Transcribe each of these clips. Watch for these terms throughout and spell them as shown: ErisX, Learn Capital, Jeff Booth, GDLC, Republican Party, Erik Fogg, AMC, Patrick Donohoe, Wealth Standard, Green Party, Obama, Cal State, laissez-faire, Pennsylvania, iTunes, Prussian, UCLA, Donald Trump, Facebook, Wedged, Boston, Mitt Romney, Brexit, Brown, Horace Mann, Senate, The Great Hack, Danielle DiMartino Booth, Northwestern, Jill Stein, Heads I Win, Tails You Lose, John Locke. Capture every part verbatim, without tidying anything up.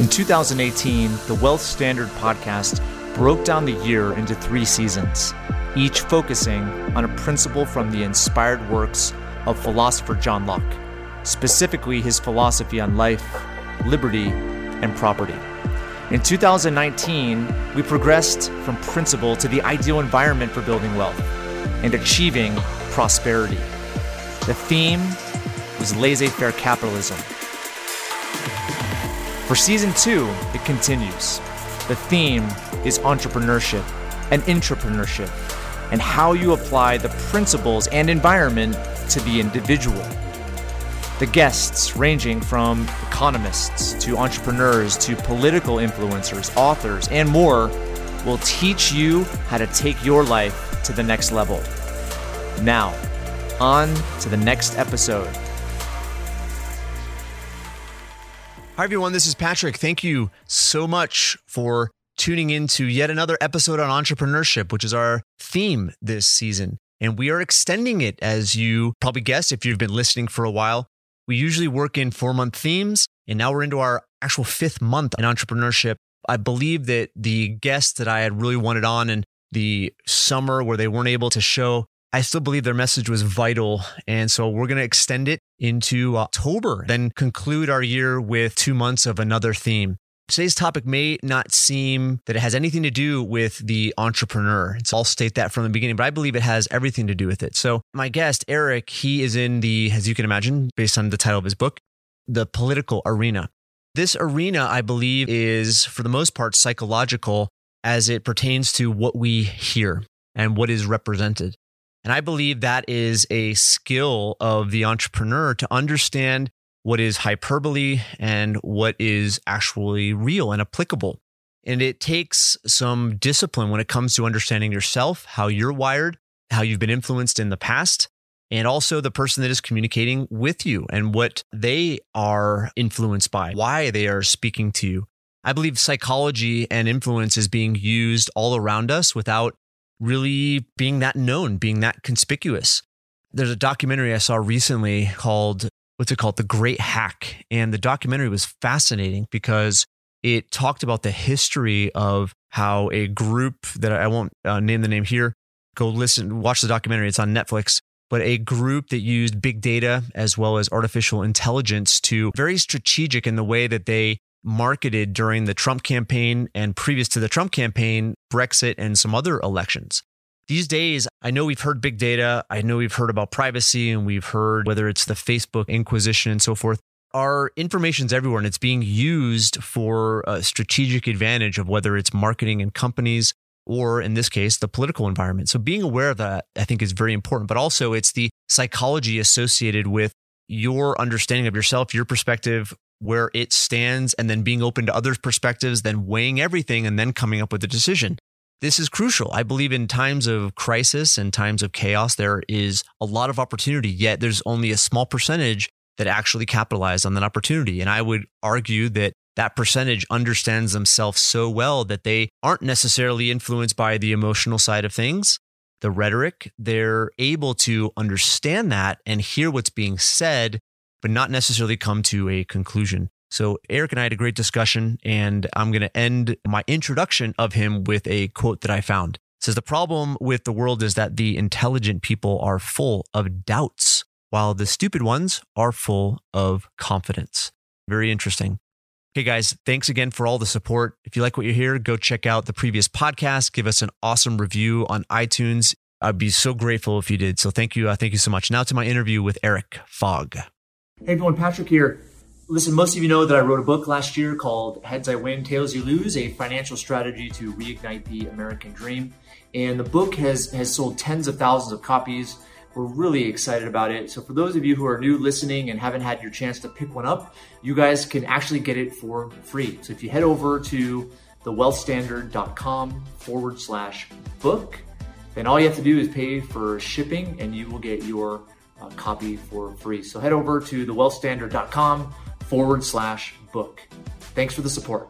In two thousand eighteen, the Wealth Standard podcast broke down the year into three seasons, each focusing on a principle from the inspired works of philosopher John Locke, specifically his philosophy on life, liberty, and property. In two thousand nineteen, we progressed from principle to the ideal environment for building wealth and achieving prosperity. The theme was laissez-faire capitalism. For season two, it continues. The theme is entrepreneurship and intrapreneurship, and how you apply the principles and environment to the individual. The guests ranging from economists to entrepreneurs to political influencers, authors, and more will teach you how to take your life to the next level. Now, on to the next episode. Hi, everyone. This is Patrick. Thank you so much for tuning into yet another episode on entrepreneurship, which is our theme this season. And we are extending it, as you probably guessed if you've been listening for a while. We usually work in four-month themes, and now we're into our actual fifth month in entrepreneurship. I believe that the guests that I had really wanted on in the summer where they weren't able to show, I still believe their message was vital. And so we're going to extend it into October, then conclude our year with two months of another theme. Today's topic may not seem that it has anything to do with the entrepreneur. So I'll state that from the beginning, but I believe it has everything to do with it. So my guest, Erik, he is in the, as you can imagine, based on the title of his book, the political arena. This arena, I believe, is for the most part psychological as it pertains to what we hear and what is represented. And I believe that is a skill of the entrepreneur to understand what is hyperbole and what is actually real and applicable. And it takes some discipline when it comes to understanding yourself, how you're wired, how you've been influenced in the past, and also the person that is communicating with you and what they are influenced by, why they are speaking to you. I believe psychology and influence is being used all around us without really being that known, being that conspicuous. There's a documentary I saw recently called, what's it called? The Great Hack. And the documentary was fascinating because it talked about the history of how a group that I won't uh, name the name here, go listen, watch the documentary. It's on Netflix, but a group that used big data as well as artificial intelligence to very strategic in the way that they marketed during the Trump campaign and previous to the Trump campaign, Brexit, and some other elections. These days, I know we've heard big data. I know we've heard about privacy and we've heard whether it's the Facebook inquisition and so forth. Our information's everywhere and it's being used for a strategic advantage of whether it's marketing and companies or, in this case, the political environment. So being aware of that, I think, is very important, but also it's the psychology associated with your understanding of yourself, your perspective, where it stands, and then being open to others' perspectives, then weighing everything and then coming up with a decision. This is crucial. I believe in times of crisis and times of chaos, there is a lot of opportunity, yet there's only a small percentage that actually capitalize on that opportunity. And I would argue that that percentage understands themselves so well that they aren't necessarily influenced by the emotional side of things, the rhetoric. They're able to understand that and hear what's being said, but not necessarily come to a conclusion. So Erik and I had a great discussion, and I'm going to end my introduction of him with a quote that I found. It says, "The problem with the world is that the intelligent people are full of doubts, while the stupid ones are full of confidence." Very interesting. Okay, guys, thanks again for all the support. If you like what you hear, go check out the previous podcast. Give us an awesome review on iTunes. I'd be so grateful if you did. So thank you. Uh, thank you so much. Now to my interview with Erik Fogg. Hey everyone, Patrick here. Listen, most of you know that I wrote a book last year called Heads I Win, Tails You Lose, a financial strategy to reignite the American dream. And the book has, has sold tens of thousands of copies. We're really excited about it. So for those of you who are new listening and haven't had your chance to pick one up, you guys can actually get it for free. So if you head over to thewealthstandard.com forward slash book, then all you have to do is pay for shipping and you will get your a copy for free. So head over to thewealthstandard.com forward slash book. Thanks for the support.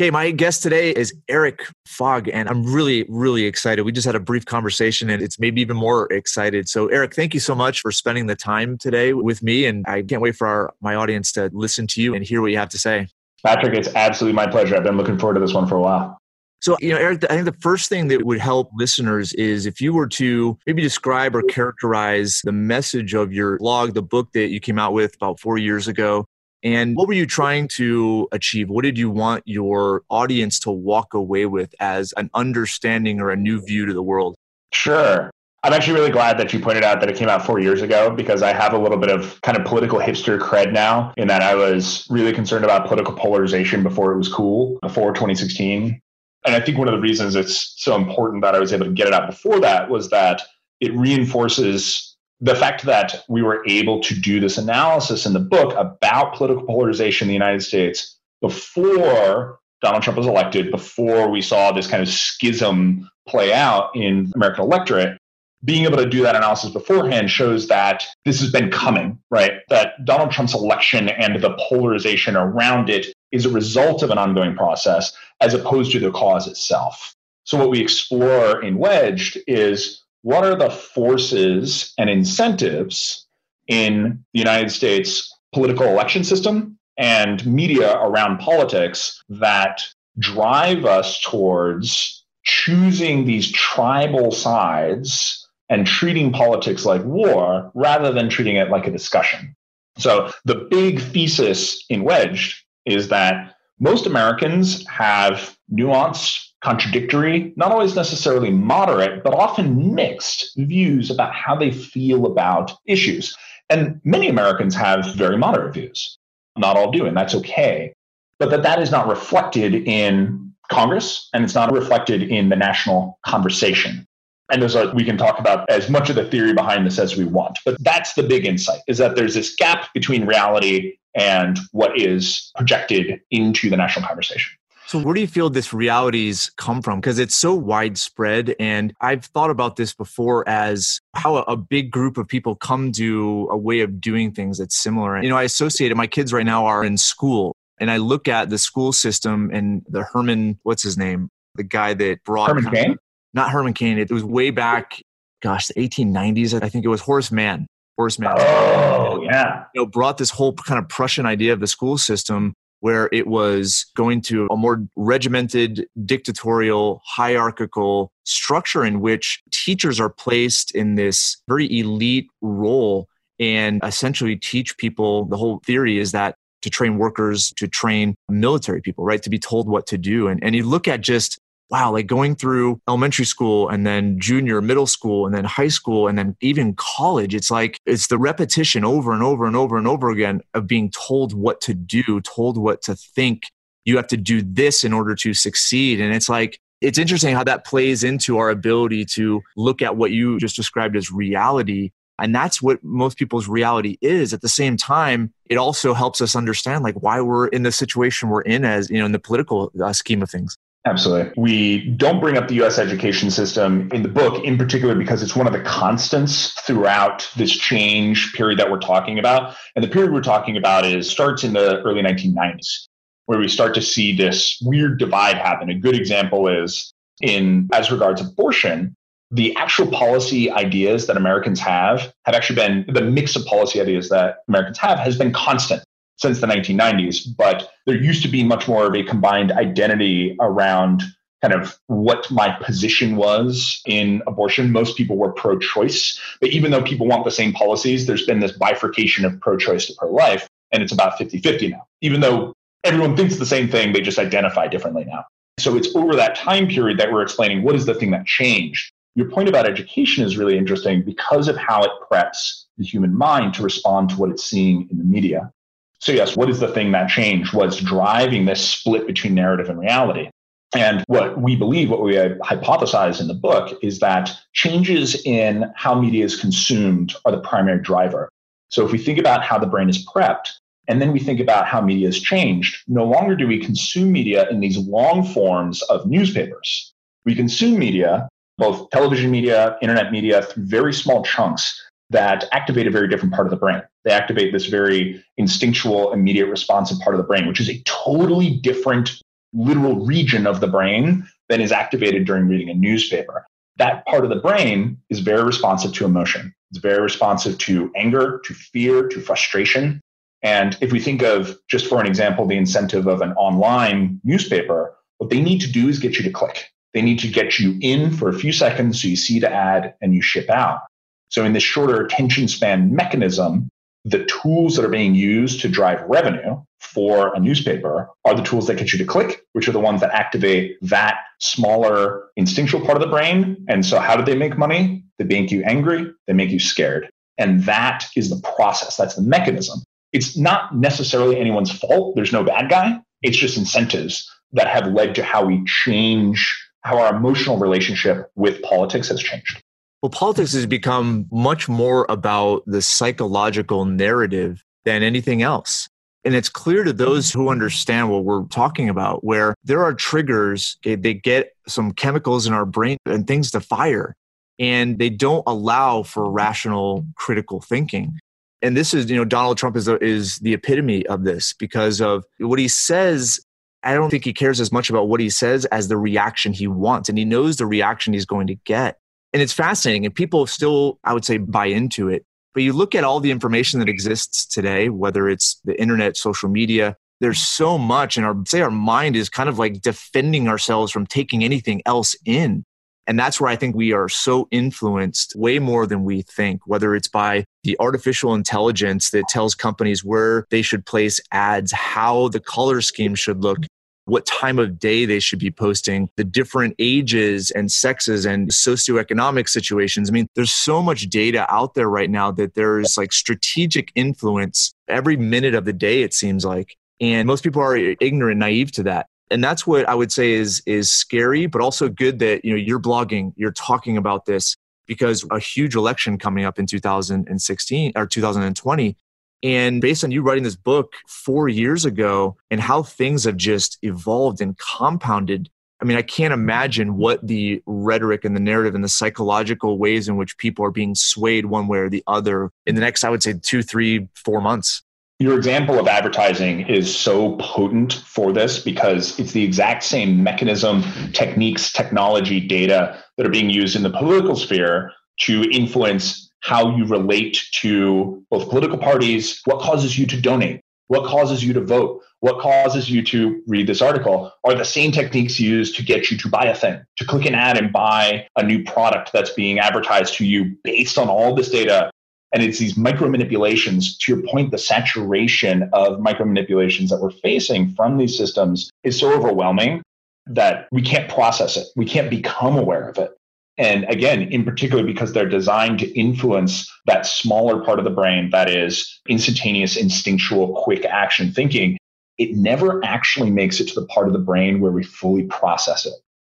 Okay, my guest today is Erik Fogg, and I'm really, really excited. We just had a brief conversation, and it's maybe even more excited. So Erik, thank you so much for spending the time today with me, and I can't wait for our, my audience to listen to you and hear what you have to say. Patrick, it's absolutely my pleasure. I've been looking forward to this one for a while. So, you know, Eric, I think the first thing that would help listeners is if you were to maybe describe or characterize the message of your blog, the book that you came out with about four years ago, and what were you trying to achieve? What did you want your audience to walk away with as an understanding or a new view to the world? Sure. I'm actually really glad that you pointed out that it came out four years ago, because I have a little bit of kind of political hipster cred now, in that I was really concerned about political polarization before it was cool, before twenty sixteen. And I think one of the reasons it's so important that I was able to get it out before that was that it reinforces the fact that we were able to do this analysis in the book about political polarization in the United States before Donald Trump was elected, before we saw this kind of schism play out in the American electorate. Being able to do that analysis beforehand shows that this has been coming, right? That Donald Trump's election and the polarization around it is a result of an ongoing process as opposed to the cause itself. So what we explore in Wedged is what are the forces and incentives in the United States political election system and media around politics that drive us towards choosing these tribal sides and treating politics like war rather than treating it like a discussion. So the big thesis in Wedged is that most Americans have nuanced, contradictory, not always necessarily moderate, but often mixed views about how they feel about issues. And many Americans have very moderate views. Not all do, and that's okay. But that that is not reflected in Congress, and it's not reflected in the national conversation. And there's a, we can talk about as much of the theory behind this as we want. But that's the big insight, is that there's this gap between reality and what is projected into the national conversation. So where do you feel this realities come from? Because it's so widespread. And I've thought about this before as how a big group of people come to a way of doing things that's similar. You know, I associate it. My kids right now are in school. And I look at the school system and the Herman, what's his name? The guy that brought... Herman Cain? Not Herman Cain. It was way back, gosh, the eighteen nineties. I think it was Horace Mann. Horace Mann. Oh, yeah. You know, brought this whole kind of Prussian idea of the school system, where it was going to a more regimented, dictatorial, hierarchical structure in which teachers are placed in this very elite role and essentially teach people. The whole theory is that to train workers, to train military people, right? To be told what to do. And, and you look at just, wow, like going through elementary school and then junior, middle school, and then high school, and then even college. It's like, it's the repetition over and over and over and over again of being told what to do, told what to think. You have to do this in order to succeed. And it's like, it's interesting how that plays into our ability to look at what you just described as reality. And that's what most people's reality is. At the same time, it also helps us understand like why we're in the situation we're in as, you know, in the political uh, scheme of things. Absolutely. We don't bring up the U S education system in the book in particular because it's one of the constants throughout this change period that we're talking about. And the period we're talking about is starts in the early nineteen nineties, where we start to see this weird divide happen. A good example is in as regards abortion, the actual policy ideas that Americans have have actually been the mix of policy ideas that Americans have has been constant since the nineteen nineties, but there used to be much more of a combined identity around kind of what my position was in abortion. Most people were pro-choice, but even though people want the same policies, there's been this bifurcation of pro-choice to pro-life, and it's about fifty-fifty now. Even though everyone thinks the same thing, they just identify differently now. So it's over that time period that we're explaining what is the thing that changed. Your point about education is really interesting because of how it preps the human mind to respond to what it's seeing in the media. So yes, what is the thing that changed? What's driving this split between narrative and reality? And what we believe, what we hypothesize in the book is that changes in how media is consumed are the primary driver. So if we think about how the brain is prepped, and then we think about how media has changed, no longer do we consume media in these long forms of newspapers. We consume media, both television media, internet media, through very small chunks that activate a very different part of the brain. They activate this very instinctual, immediate responsive part of the brain, which is a totally different literal region of the brain than is activated during reading a newspaper. That part of the brain is very responsive to emotion. It's very responsive to anger, to fear, to frustration. And if we think of, just for an example, the incentive of an online newspaper, what they need to do is get you to click. They need to get you in for a few seconds so you see the ad and you ship out. So in this shorter attention span mechanism, the tools that are being used to drive revenue for a newspaper are the tools that get you to click, which are the ones that activate that smaller instinctual part of the brain. And so how do they make money? They make you angry. They make you scared. And that is the process. That's the mechanism. It's not necessarily anyone's fault. There's no bad guy. It's just incentives that have led to how we change, how our emotional relationship with politics has changed. Well, politics has become much more about the psychological narrative than anything else. And it's clear to those who understand what we're talking about, where there are triggers, okay, they get some chemicals in our brain and things to fire, and they don't allow for rational, critical thinking. And this is, you know, Donald Trump is the, is the epitome of this, because of what he says. I don't think he cares as much about what he says as the reaction he wants. And he knows the reaction he's going to get. And it's fascinating. And people still, I would say, buy into it. But you look at all the information that exists today, whether it's the internet, social media, there's so much. And our, say our mind is kind of like defending ourselves from taking anything else in. And that's where I think we are so influenced way more than we think, whether it's by the artificial intelligence that tells companies where they should place ads, how the color scheme should look, what time of day they should be posting, the different ages and sexes and socioeconomic situations. I mean, there's so much data out there right now that there's like strategic influence every minute of the day, it seems like. And most people are ignorant, naive to that. And that's what I would say is is scary, but also good that, you know, you're blogging, you're talking about this, because a huge election coming up in two thousand sixteen or two thousand twenty. And based on you writing this book four years ago and how things have just evolved and compounded, I mean, I can't imagine what the rhetoric and the narrative and the psychological ways in which people are being swayed one way or the other in the next, I would say, two, three, four months. Your example of advertising is so potent for this, because it's the exact same mechanism, techniques, technology, data that are being used in the political sphere to influence how you relate to both political parties, what causes you to donate, what causes you to vote, what causes you to read this article, are the same techniques used to get you to buy a thing, to click an ad and buy a new product that's being advertised to you based on all this data. And it's these micromanipulations, to your point, the saturation of micromanipulations that we're facing from these systems is so overwhelming that we can't process it. We can't become aware of it. And again, in particular, because they're designed to influence that smaller part of the brain that is instantaneous, instinctual, quick action thinking, it never actually makes it to the part of the brain where we fully process it.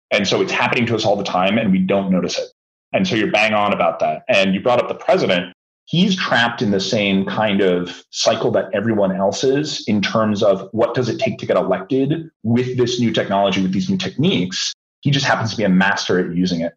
And so it's happening to us all the time and we don't notice it. And so you're bang on about that. And you brought up the president. He's trapped in the same kind of cycle that everyone else is in terms of what does it take to get elected with this new technology, with these new techniques. He just happens to be a master at using it.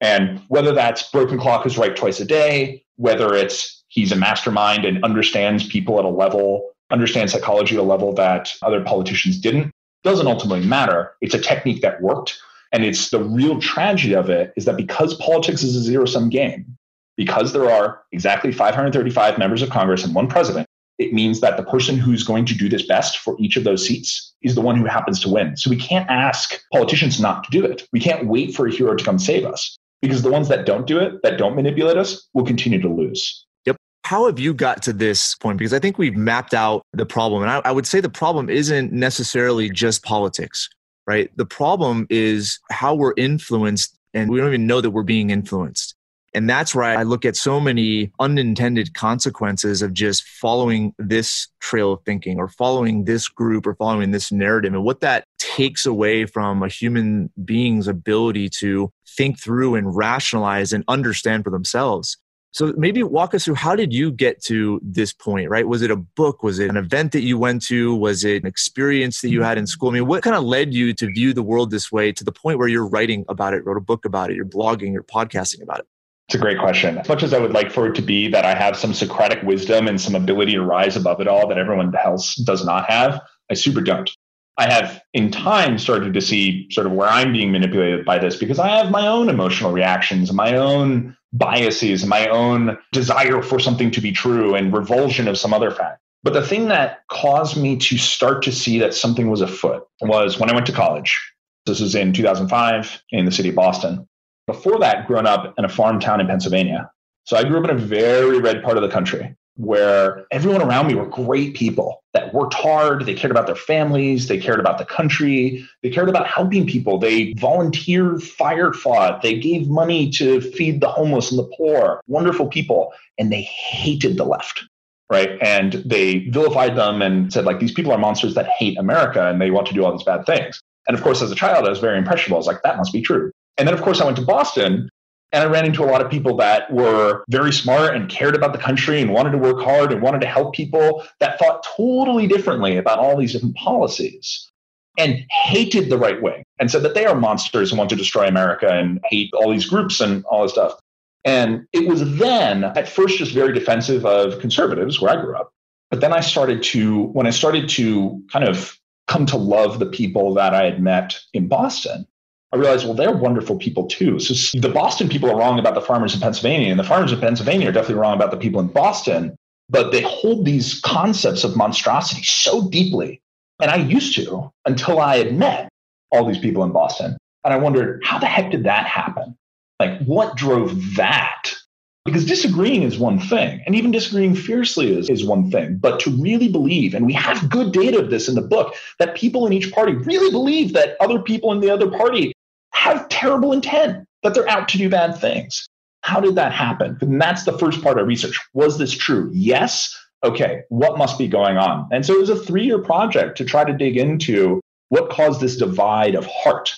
And whether that's broken clock is right twice a day, whether it's he's a mastermind and understands people at a level, understands psychology at a level that other politicians didn't, doesn't ultimately matter. It's a technique that worked. And it's the real tragedy of it is that because politics is a zero-sum game, because there are exactly five hundred thirty-five members of Congress and one president, it means that the person who's going to do this best for each of those seats is the one who happens to win. So we can't ask politicians not to do it. We can't wait for a hero to come save us. Because the ones that don't do it, that don't manipulate us, will continue to lose. Yep. How have you got to this point? Because I think we've mapped out the problem. And I, I would say the problem isn't necessarily just politics, right? The problem is how we're influenced and we don't even know that we're being influenced. And that's where I look at so many unintended consequences of just following this trail of thinking or following this group or following this narrative, and what that takes away from a human being's ability to think through and rationalize and understand for themselves. So maybe walk us through, how did you get to this point, right? Was it a book? Was it an event that you went to? Was it an experience that you had in school? I mean, what kind of led you to view the world this way to the point where you're writing about it, wrote a book about it, you're blogging, you're podcasting about it? It's a great question. As much as I would like for it to be that I have some Socratic wisdom and some ability to rise above it all that everyone else does not have, I super don't. I have in time started to see sort of where I'm being manipulated by this, because I have my own emotional reactions, my own biases, my own desire for something to be true and revulsion of some other fact. But the thing that caused me to start to see that something was afoot was when I went to college. This is in two thousand five in the city of Boston. Before that, grown up in a farm town in Pennsylvania. So I grew up in a very red part of the country where everyone around me were great people that worked hard. They cared about their families. They cared about the country. They cared about helping people. They volunteered, fire fought. They gave money to feed the homeless and the poor. Wonderful people. And they hated the left. Right. And they vilified them and said, like, these people are monsters that hate America and they want to do all these bad things. And of course, as a child, I was very impressionable. I was like, that must be true. And then, of course, I went to Boston and I ran into a lot of people that were very smart and cared about the country and wanted to work hard and wanted to help people that thought totally differently about all these different policies and hated the right wing and said that they are monsters and want to destroy America and hate all these groups and all this stuff. And it was then, at first, just very defensive of conservatives where I grew up. But then I started to, when I started to kind of come to love the people that I had met in Boston, I realized, well, they're wonderful people too. So the Boston people are wrong about the farmers in Pennsylvania, and the farmers in Pennsylvania are definitely wrong about the people in Boston. But they hold these concepts of monstrosity so deeply. And I used to, until I had met all these people in Boston. And I wondered, how the heck did that happen? Like, what drove that? Because disagreeing is one thing, and even disagreeing fiercely is, is one thing. But to really believe, and we have good data of this in the book, that people in each party really believe that other people in the other party have terrible intent, that they're out to do bad things. How did that happen? And that's the first part of research. Was this true? Yes. Okay. What must be going on? And so it was a three-year project to try to dig into what caused this divide of heart,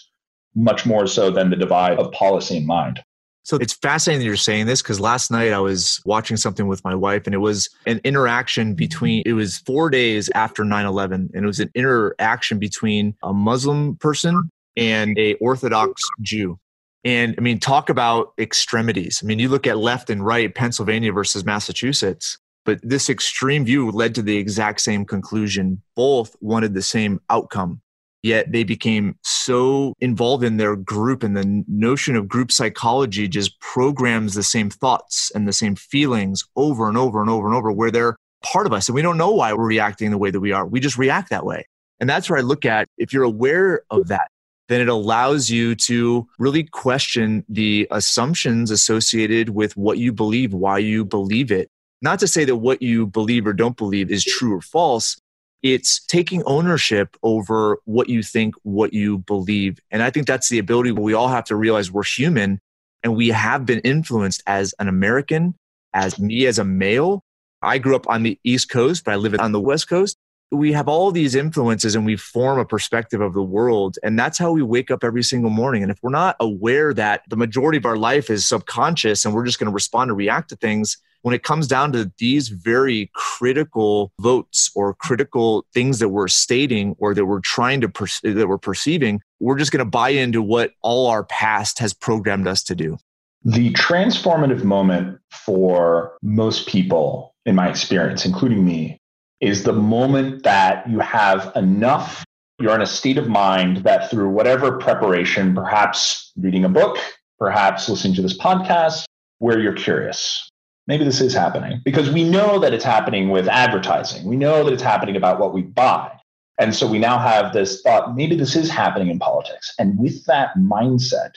much more so than the divide of policy in mind. So it's fascinating that you're saying this, because last night I was watching something with my wife, and it was an interaction between, it was four days after nine eleven, and it was an interaction between a Muslim person and a Orthodox Jew. And I mean, talk about extremities. I mean, you look at left and right, Pennsylvania versus Massachusetts, but this extreme view led to the exact same conclusion. Both wanted the same outcome. Yet they became so involved in their group, and the notion of group psychology just programs the same thoughts and the same feelings over and over and over and over, where they're part of us and we don't know why we're reacting the way that we are. We just react that way. And that's where I look at, if you're aware of that, then it allows you to really question the assumptions associated with what you believe, why you believe it. Not to say that what you believe or don't believe is true or false. It's taking ownership over what you think, what you believe. And I think that's the ability we all have to realize. We're human, and we have been influenced as an American, as me, as a male. I grew up on the East Coast, but I live on the West Coast. We have all these influences, and we form a perspective of the world. And that's how we wake up every single morning. And if we're not aware that the majority of our life is subconscious and we're just going to respond and react to things, when it comes down to these very critical votes or critical things that we're stating or that we're trying to, per- that we're perceiving, we're just going to buy into what all our past has programmed us to do. The transformative moment for most people, in my experience, including me, is the moment that you have enough, you're in a state of mind that through whatever preparation, perhaps reading a book, perhaps listening to this podcast, where you're curious. Maybe this is happening, because we know that it's happening with advertising. We know that it's happening about what we buy. And so we now have this thought, maybe this is happening in politics. And with that mindset,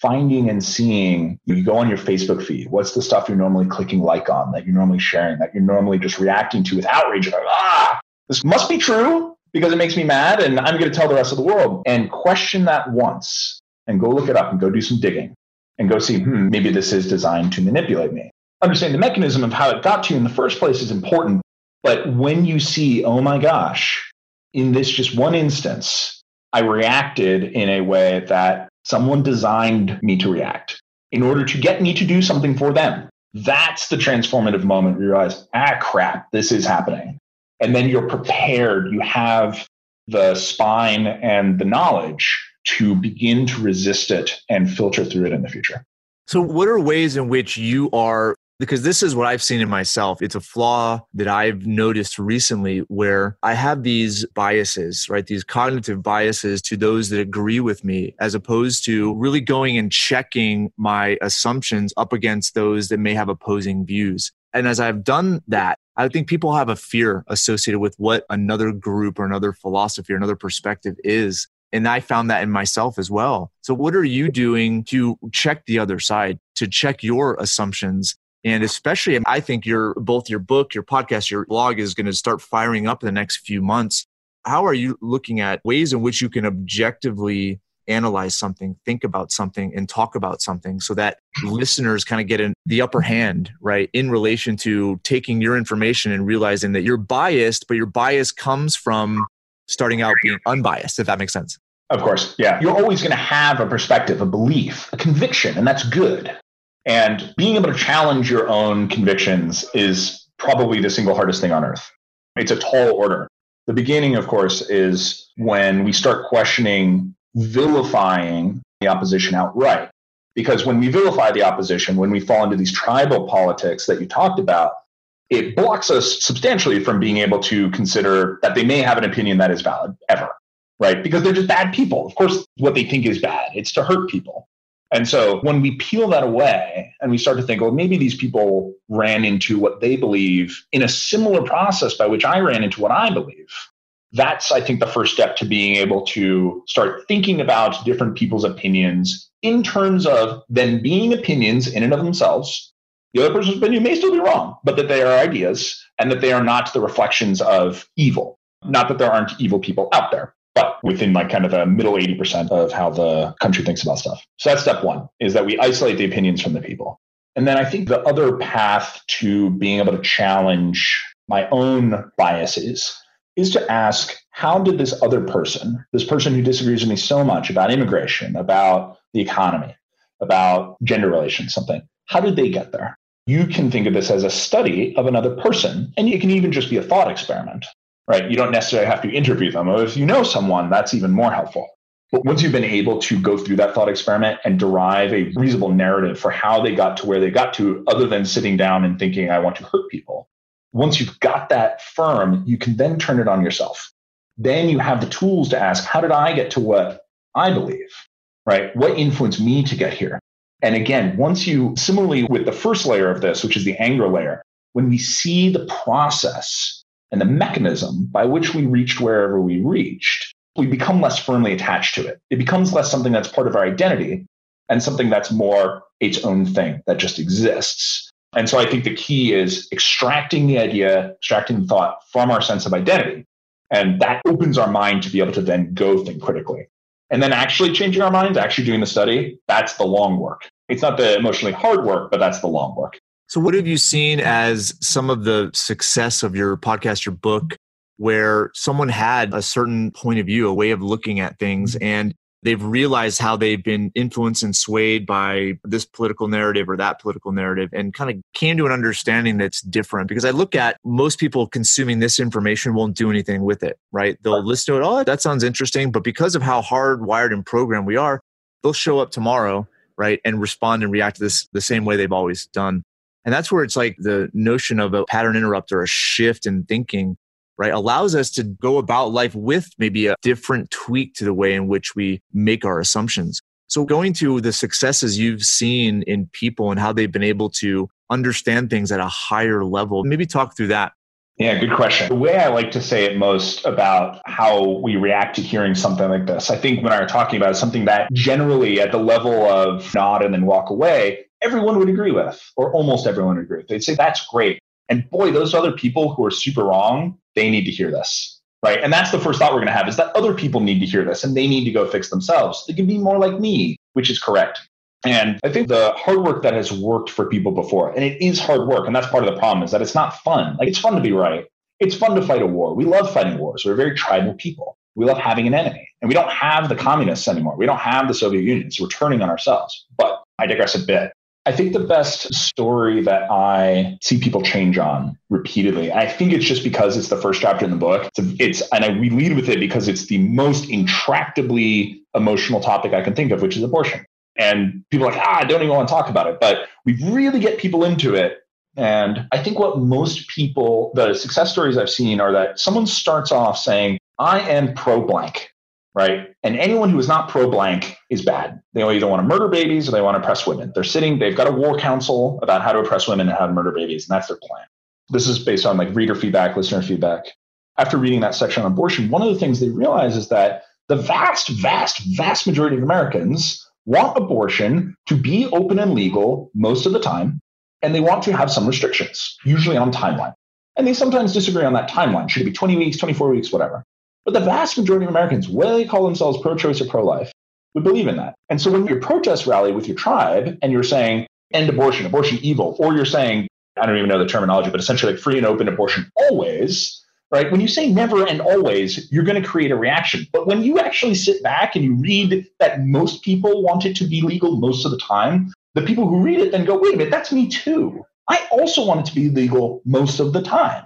finding and seeing, you go on your Facebook feed, what's the stuff you're normally clicking like on, that you're normally sharing, that you're normally just reacting to with outrage. Like, ah, this must be true because it makes me mad and I'm going to tell the rest of the world. And question that once and go look it up and go do some digging and go see, hmm, maybe this is designed to manipulate me. Understand the mechanism of how it got to you in the first place is important. But when you see, oh my gosh, in this just one instance, I reacted in a way that someone designed me to react in order to get me to do something for them. That's the transformative moment. You realize, ah, crap, this is happening. And then you're prepared. You have the spine and the knowledge to begin to resist it and filter through it in the future. So what are ways in which you are, because this is what I've seen in myself. It's a flaw that I've noticed recently where I have these biases, right? These cognitive biases to those that agree with me, as opposed to really going and checking my assumptions up against those that may have opposing views. And as I've done that, I think people have a fear associated with what another group or another philosophy or another perspective is. And I found that in myself as well. So what are you doing to check the other side, to check your assumptions? And especially, I think your both your book, your podcast, your blog is going to start firing up in the next few months. How are you looking at ways in which you can objectively analyze something, think about something, and talk about something so that listeners kind of get in the upper hand, right? In relation to taking your information and realizing that you're biased, but your bias comes from starting out being unbiased, if that makes sense. Of course. Yeah. You're always going to have a perspective, a belief, a conviction, and that's good. And being able to challenge your own convictions is probably the single hardest thing on earth. It's a tall order. The beginning, of course, is when we start questioning, vilifying the opposition outright. Because when we vilify the opposition, when we fall into these tribal politics that you talked about, it blocks us substantially from being able to consider that they may have an opinion that is valid ever, right? Because they're just bad people. Of course, what they think is bad. It's to hurt people. And so when we peel that away and we start to think, well, maybe these people ran into what they believe in a similar process by which I ran into what I believe. That's, I think, the first step to being able to start thinking about different people's opinions in terms of them being opinions in and of themselves. The other person's opinion may still be wrong, but that they are ideas and that they are not the reflections of evil. Not that there aren't evil people out there, but within like kind of the middle eighty percent of how the country thinks about stuff. So that's step one, is that we isolate the opinions from the people. And then I think the other path to being able to challenge my own biases is to ask, how did this other person, this person who disagrees with me so much about immigration, about the economy, about gender relations, something, how did they get there? You can think of this as a study of another person, and it can even just be a thought experiment, right? You don't necessarily have to interview them. Or if you know someone, that's even more helpful. But once you've been able to go through that thought experiment and derive a reasonable narrative for how they got to where they got to, other than sitting down and thinking, I want to hurt people. Once you've got that firm, you can then turn it on yourself. Then you have the tools to ask, how did I get to what I believe, right? What influenced me to get here? And again, once you, similarly with the first layer of this, which is the anger layer, when we see the process and the mechanism by which we reached wherever we reached, we become less firmly attached to it. It becomes less something that's part of our identity and something that's more its own thing that just exists. And so I think the key is extracting the idea, extracting the thought from our sense of identity. And that opens our mind to be able to then go think critically. And then actually changing our minds, actually doing the study, that's the long work. It's not the emotionally hard work, but that's the long work. So what have you seen as some of the success of your podcast, your book, where someone had a certain point of view, a way of looking at things, and they've realized how they've been influenced and swayed by this political narrative or that political narrative and kind of came to an understanding that's different? Because I look at most people consuming this information won't do anything with it, right? They'll listen to it, oh, that sounds interesting. But because of how hardwired and programmed we are, they'll show up tomorrow, right? And respond and react to this the same way they've always done. And that's where it's like the notion of a pattern interrupt or a shift in thinking, right, allows us to go about life with maybe a different tweak to the way in which we make our assumptions. So going to the successes you've seen in people and how they've been able to understand things at a higher level, maybe talk through that. Yeah, good question. The way I like to say it most about how we react to hearing something like this, I think when I were talking about it, something that generally at the level of nod and then walk away, everyone would agree with, or almost everyone would agree with. They'd say, that's great. And boy, those other people who are super wrong, they need to hear this, right? And that's the first thought we're going to have, is that other people need to hear this and they need to go fix themselves. They can be more like me, which is correct. And I think the hard work that has worked for people before, and it is hard work, and that's part of the problem, is that it's not fun. Like, it's fun to be right. It's fun to fight a war. We love fighting wars. We're very tribal people. We love having an enemy. And we don't have the communists anymore. We don't have the Soviet Union. So we're turning on ourselves. But I digress a bit. I think the best story that I see people change on repeatedly, I think it's just because it's the first chapter in the book. It's, it's and I, we lead with it because it's the most intractably emotional topic I can think of, which is abortion. And people are like, ah, I don't even want to talk about it. But we really get people into it. And I think what most people, the success stories I've seen are that someone starts off saying, I am pro blank, right? And anyone who is not pro-blank is bad. They either want to murder babies or they want to oppress women. They're sitting, they've got a war council about how to oppress women and how to murder babies, and that's their plan. This is based on like reader feedback, listener feedback. After reading that section on abortion, one of the things they realize is that the vast, vast, vast majority of Americans want abortion to be open and legal most of the time, and they want to have some restrictions, usually on timeline. And they sometimes disagree on that timeline. Should it be twenty weeks, twenty-four weeks, whatever? But the vast majority of Americans, whether they call themselves pro-choice or pro-life, would believe in that. And so when you're protest rally with your tribe and you're saying, end abortion, abortion evil, or you're saying, I don't even know the terminology, but essentially like free and open abortion always, right? When you say never and always, you're going to create a reaction. But when you actually sit back and you read that most people want it to be legal most of the time, the people who read it then go, wait a minute, that's me too. I also want it to be legal most of the time.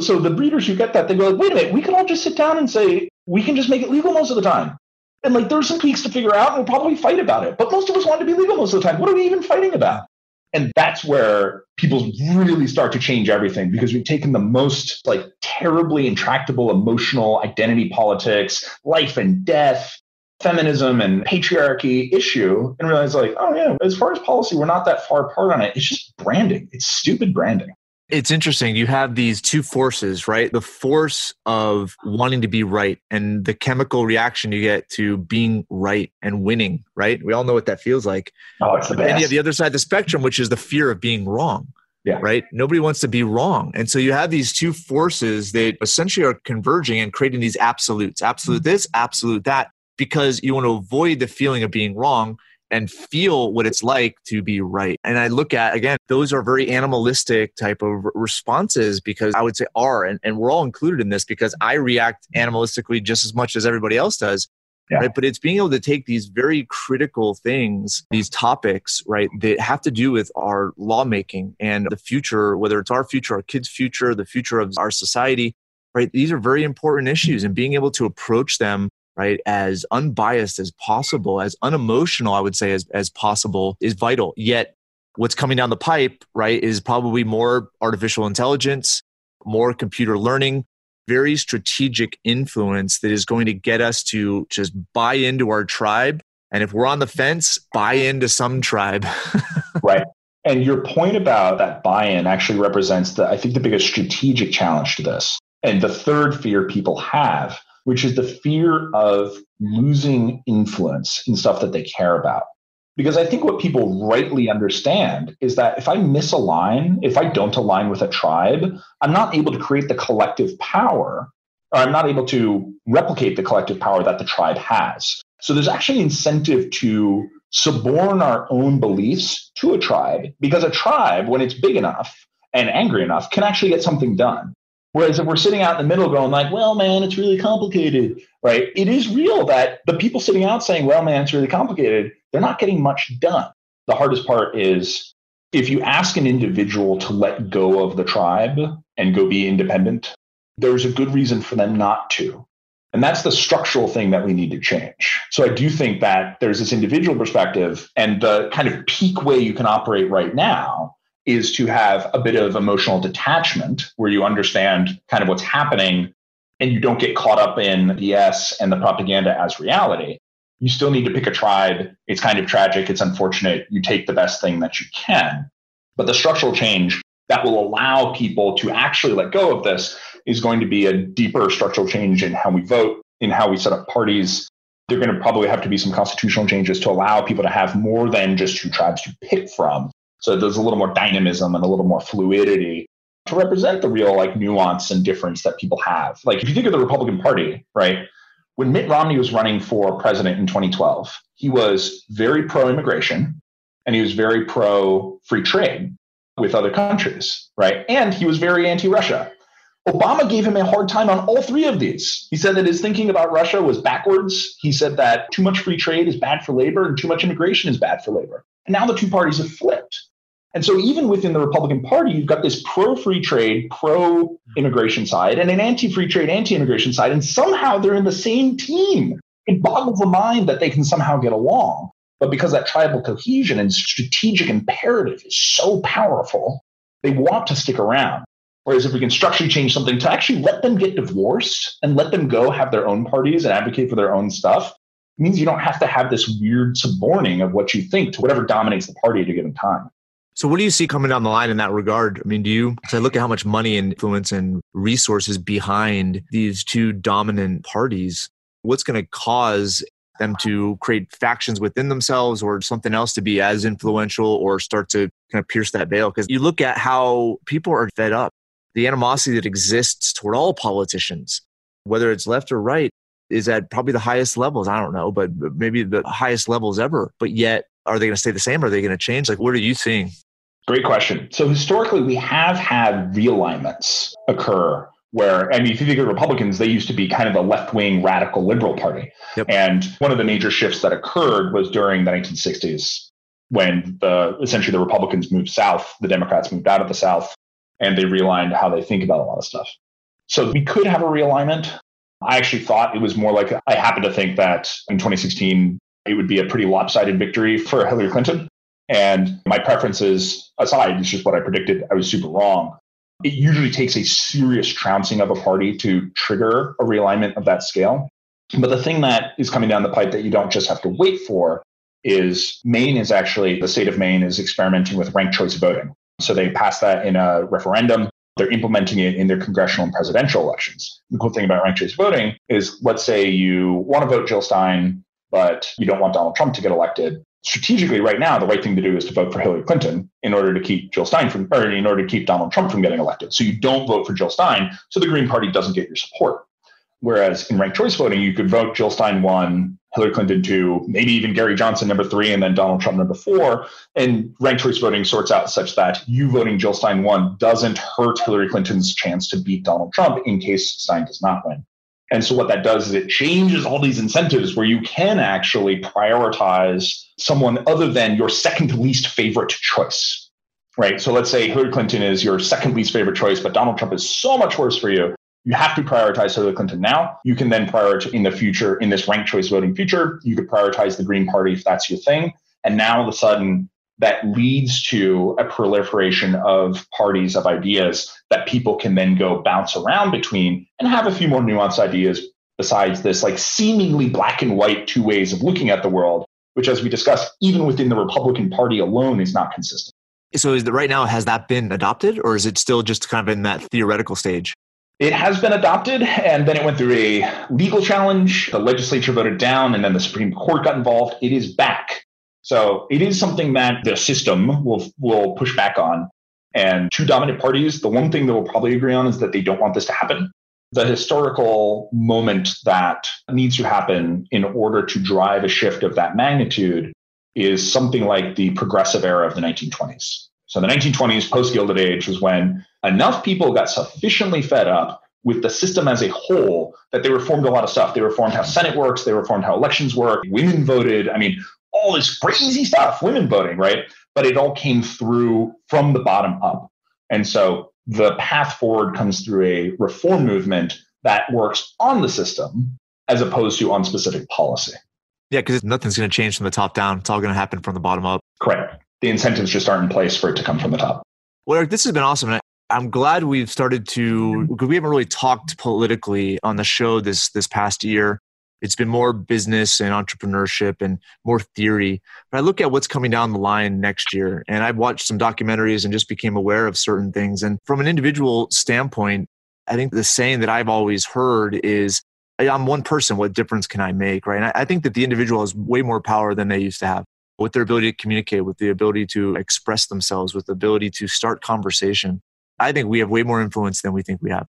So the readers who get that, they go, like, wait a minute, we can all just sit down and say, we can just make it legal most of the time. And like, there's some tweaks to figure out, and we'll probably fight about it. But most of us want it to be legal most of the time. What are we even fighting about? And that's where people really start to change everything, because we've taken the most like terribly intractable emotional identity politics, life and death, feminism and patriarchy issue, and realize like, oh yeah, as far as policy, we're not that far apart on it. It's just branding. It's stupid branding. It's interesting. You have these two forces, right? The force of wanting to be right and the chemical reaction you get to being right and winning, right? We all know what that feels like. Oh, it's the best. And you have the other side of the spectrum, which is the fear of being wrong, yeah. Right? Nobody wants to be wrong. And so you have these two forces that essentially are converging and creating these absolutes, absolute this, absolute that, because you want to avoid the feeling of being wrong and feel what it's like to be right. And I look at, again, those are very animalistic type of responses, because I would say are, and, and we're all included in this, because I react animalistically just as much as everybody else does. Yeah. Right? But it's being able to take these very critical things, these topics, right, that have to do with our lawmaking and the future, whether it's our future, our kids' future, the future of our society, right? These are very important issues, and being able to approach them right, as unbiased as possible, as unemotional, I would say, as, as possible, is vital. Yet what's coming down the pipe, right, is probably more artificial intelligence, more computer learning, very strategic influence that is going to get us to just buy into our tribe. And if we're on the fence, buy into some tribe. Right. And your point about that buy-in actually represents, the, I think, the biggest strategic challenge to this. And the third fear people have, which is the fear of losing influence in stuff that they care about. Because I think what people rightly understand is that if I misalign, if I don't align with a tribe, I'm not able to create the collective power, or I'm not able to replicate the collective power that the tribe has. So there's actually incentive to suborn our own beliefs to a tribe, because a tribe, when it's big enough and angry enough, can actually get something done. Whereas if we're sitting out in the middle going like, well, man, it's really complicated, right? It is real that the people sitting out saying, well, man, it's really complicated, they're not getting much done. The hardest part is if you ask an individual to let go of the tribe and go be independent, there's a good reason for them not to. And that's the structural thing that we need to change. So I do think that there's this individual perspective, and the kind of peak way you can operate right now is to have a bit of emotional detachment where you understand kind of what's happening and you don't get caught up in B S and the propaganda as reality. You still need to pick a tribe. It's kind of tragic. It's unfortunate. You take the best thing that you can. But the structural change that will allow people to actually let go of this is going to be a deeper structural change in how we vote, in how we set up parties. There are going to probably have to be some constitutional changes to allow people to have more than just two tribes to pick from. So there's a little more dynamism and a little more fluidity to represent the real like nuance and difference that people have. Like if you think of the Republican Party, right? When Mitt Romney was running for president in twenty twelve, he was very pro-immigration and he was very pro-free trade with other countries, right? And he was very anti-Russia. Obama gave him a hard time on all three of these. He said that his thinking about Russia was backwards. He said that too much free trade is bad for labor and too much immigration is bad for labor. And now the two parties have flipped. And so even within the Republican Party, you've got this pro-free trade, pro-immigration side, and an anti-free trade, anti-immigration side. And somehow they're in the same team. It boggles the mind that they can somehow get along. But because that tribal cohesion and strategic imperative is so powerful, they want to stick around. Whereas if we can structurally change something to actually let them get divorced and let them go have their own parties and advocate for their own stuff, it means you don't have to have this weird suborning of what you think to whatever dominates the party at a given time. So what do you see coming down the line in that regard? I mean, do you, because I look at how much money and influence and resources behind these two dominant parties, what's going to cause them to create factions within themselves or something else to be as influential or start to kind of pierce that veil? Because you look at how people are fed up, the animosity that exists toward all politicians, whether it's left or right, is at probably the highest levels. I don't know, but maybe the highest levels ever. But yet, are they going to stay the same? Are they going to change? Like, what are you seeing? Great question. So historically, we have had realignments occur where, I mean, if you think of Republicans, they used to be kind of the left-wing radical liberal party. Yep. And one of the major shifts that occurred was during the nineteen sixties when the essentially the Republicans moved south, the Democrats moved out of the South, and they realigned how they think about a lot of stuff. So we could have a realignment. I actually thought it was more like, I happen to think that in twenty sixteen, it would be a pretty lopsided victory for Hillary Clinton. And my preferences aside, it's just what I predicted. I was super wrong. It usually takes a serious trouncing of a party to trigger a realignment of that scale. But the thing that is coming down the pipe that you don't just have to wait for is Maine is actually, the state of Maine is experimenting with ranked choice voting. So they passed that in a referendum. They're implementing it in their congressional and presidential elections. The cool thing about ranked choice voting is, let's say you want to vote Jill Stein, but you don't want Donald Trump to get elected. Strategically, right now, the right thing to do is to vote for Hillary Clinton in order to keep Jill Stein from, or in order to keep Donald Trump from getting elected. So you don't vote for Jill Stein, so the Green Party doesn't get your support. Whereas in ranked choice voting, you could vote Jill Stein one, Hillary Clinton two, maybe even Gary Johnson number three, and then Donald Trump number four. And ranked choice voting sorts out such that you voting Jill Stein one doesn't hurt Hillary Clinton's chance to beat Donald Trump in case Stein does not win. And so what that does is it changes all these incentives where you can actually prioritize someone other than your second least favorite choice, right? So let's say Hillary Clinton is your second least favorite choice, but Donald Trump is so much worse for you. You have to prioritize Hillary Clinton now. You can then prioritize in the future, in this ranked choice voting future, you could prioritize the Green Party if that's your thing. And now all of a sudden, that leads to a proliferation of parties, of ideas that people can then go bounce around between and have a few more nuanced ideas besides this like seemingly black and white two ways of looking at the world, which as we discussed, even within the Republican Party alone is not consistent. So is the, right now, has that been adopted or is it still just kind of in that theoretical stage? It has been adopted, and then it went through a legal challenge. The legislature voted down, and then the Supreme Court got involved. It is back. So it is something that the system will will push back on. And two dominant parties, the one thing that we'll probably agree on is that they don't want this to happen. The historical moment that needs to happen in order to drive a shift of that magnitude is something like the progressive era of the nineteen twenties. So the nineteen twenties, post-Gilded Age, was when enough people got sufficiently fed up with the system as a whole that they reformed a lot of stuff. They reformed how Senate works. They reformed how elections work. Women voted. I mean, all this crazy stuff, women voting, right? But it all came through from the bottom up. And so the path forward comes through a reform movement that works on the system as opposed to on specific policy. Yeah, because nothing's going to change from the top down. It's all going to happen from the bottom up. Correct. The incentives just aren't in place for it to come from the top. Well, Eric, this has been awesome. And I'm glad we've started to, because we haven't really talked politically on the show this this past year. It's been more business and entrepreneurship and more theory. But I look at what's coming down the line next year, and I've watched some documentaries and just became aware of certain things. And from an individual standpoint, I think the saying that I've always heard is, I'm one person, what difference can I make, right? And I think that the individual has way more power than they used to have, with their ability to communicate, with the ability to express themselves, with the ability to start conversation. I think we have way more influence than we think we have.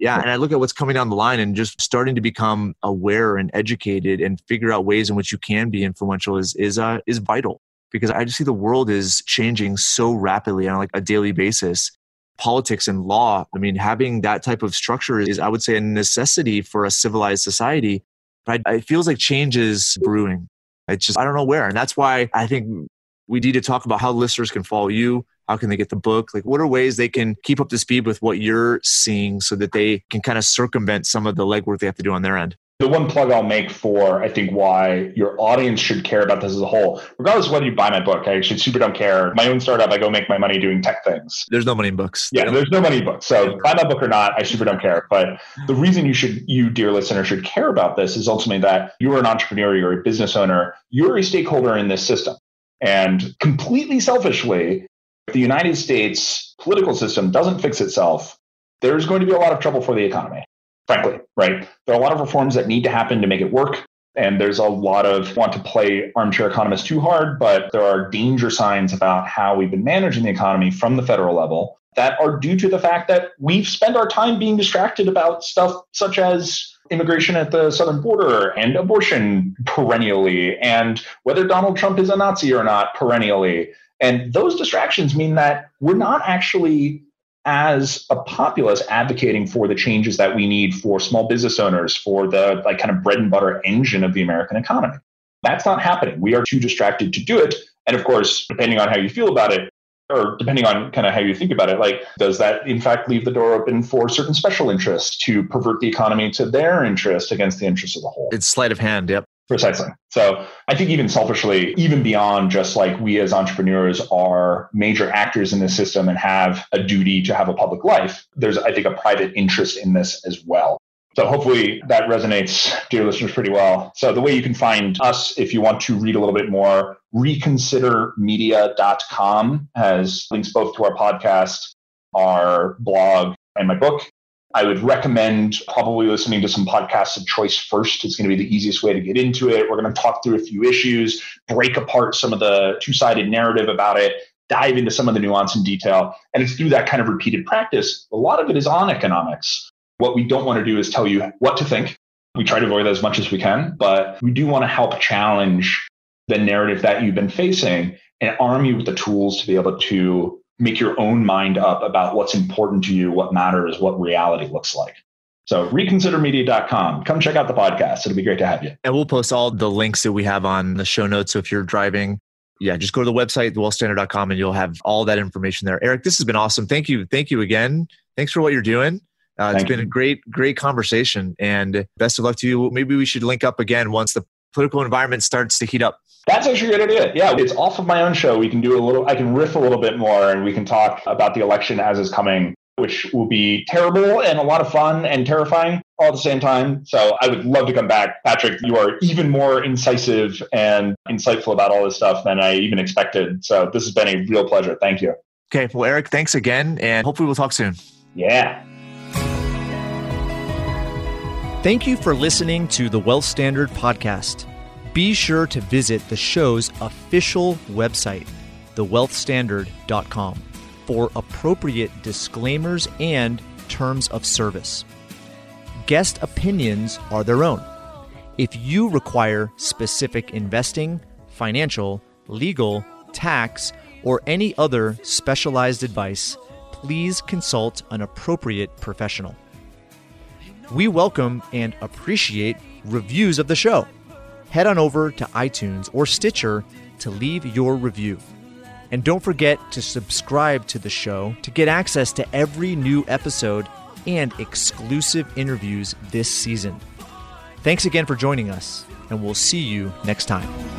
Yeah. And I look at what's coming down the line and just starting to become aware and educated and figure out ways in which you can be influential is is uh, is vital, because I just see the world is changing so rapidly on like a daily basis. Politics and law, I mean, having that type of structure is, I would say, a necessity for a civilized society. But I, it feels like change is brewing. It's just, I don't know where. And that's why I think we need to talk about how listeners can follow you. How can they get the book? Like, what are ways they can keep up to speed with what you're seeing so that they can kind of circumvent some of the legwork they have to do on their end? The one plug I'll make for, I think, why your audience should care about this as a whole, regardless of whether you buy my book, I actually super don't care. My own startup, I go make my money doing tech things. There's no money in books. Yeah, there's no money in books. So buy my book or not, I super don't care. But the reason you should, you dear listener, should care about this is ultimately that you're an entrepreneur, you're a business owner, you're a stakeholder in this system. And completely selfishly, If the United States political system doesn't fix itself, there's going to be a lot of trouble for the economy, frankly, right? There are a lot of reforms that need to happen to make it work. And there's a lot of want to play armchair economist too hard, but there are danger signs about how we've been managing the economy from the federal level that are due to the fact that we've spent our time being distracted about stuff such as immigration at the southern border and abortion perennially, and whether Donald Trump is a Nazi or not perennially. And those distractions mean that we're not actually, as a populace, advocating for the changes that we need for small business owners, for the like kind of bread and butter engine of the American economy. That's not happening. We are too distracted to do it. And of course, depending on how you feel about it, or depending on kind of how you think about it, like, does that in fact leave the door open for certain special interests to pervert the economy to their interest against the interest of the whole? It's sleight of hand, yep. Precisely. So I think even selfishly, even beyond just like we as entrepreneurs are major actors in this system and have a duty to have a public life, there's, I think, a private interest in this as well. So hopefully that resonates, dear listeners, pretty well. So the way you can find us, if you want to read a little bit more, reconsider media dot com has links both to our podcast, our blog, and my book. I would recommend probably listening to some podcasts of choice first. It's going to be the easiest way to get into it. We're going to talk through a few issues, break apart some of the two-sided narrative about it, dive into some of the nuance and detail. And it's through that kind of repeated practice. A lot of it is on economics. What we don't want to do is tell you what to think. We try to avoid that as much as we can, but we do want to help challenge the narrative that you've been facing and arm you with the tools to be able to make your own mind up about what's important to you, what matters, what reality looks like. So reconsider media dot com. Come check out the podcast. It'll be great to have you. And we'll post all the links that we have on the show notes. So if you're driving, yeah, just go to the website, the wealth standard dot com, and you'll have all that information there. Eric, this has been awesome. Thank you. Thank you again. Thanks for what you're doing. Uh, it's been a great, great conversation, and best of luck to you. Maybe we should link up again once the political environment starts to heat up. That's actually a good idea. Yeah, it's off of my own show. We can do a little, I can riff a little bit more, and we can talk about the election as it's coming, which will be terrible and a lot of fun and terrifying all at the same time. So I would love to come back. Patrick, you are even more incisive and insightful about all this stuff than I even expected. So this has been a real pleasure. Thank you. Okay. Well, Eric, thanks again, and hopefully we'll talk soon. Yeah. Thank you for listening to the Wealth Standard Podcast. Be sure to visit the show's official website, the wealth standard dot com, for appropriate disclaimers and terms of service. Guest opinions are their own. If you require specific investing, financial, legal, tax, or any other specialized advice, please consult an appropriate professional. We welcome and appreciate reviews of the show. Head on over to iTunes or Stitcher to leave your review. And don't forget to subscribe to the show to get access to every new episode and exclusive interviews this season. Thanks again for joining us, and we'll see you next time.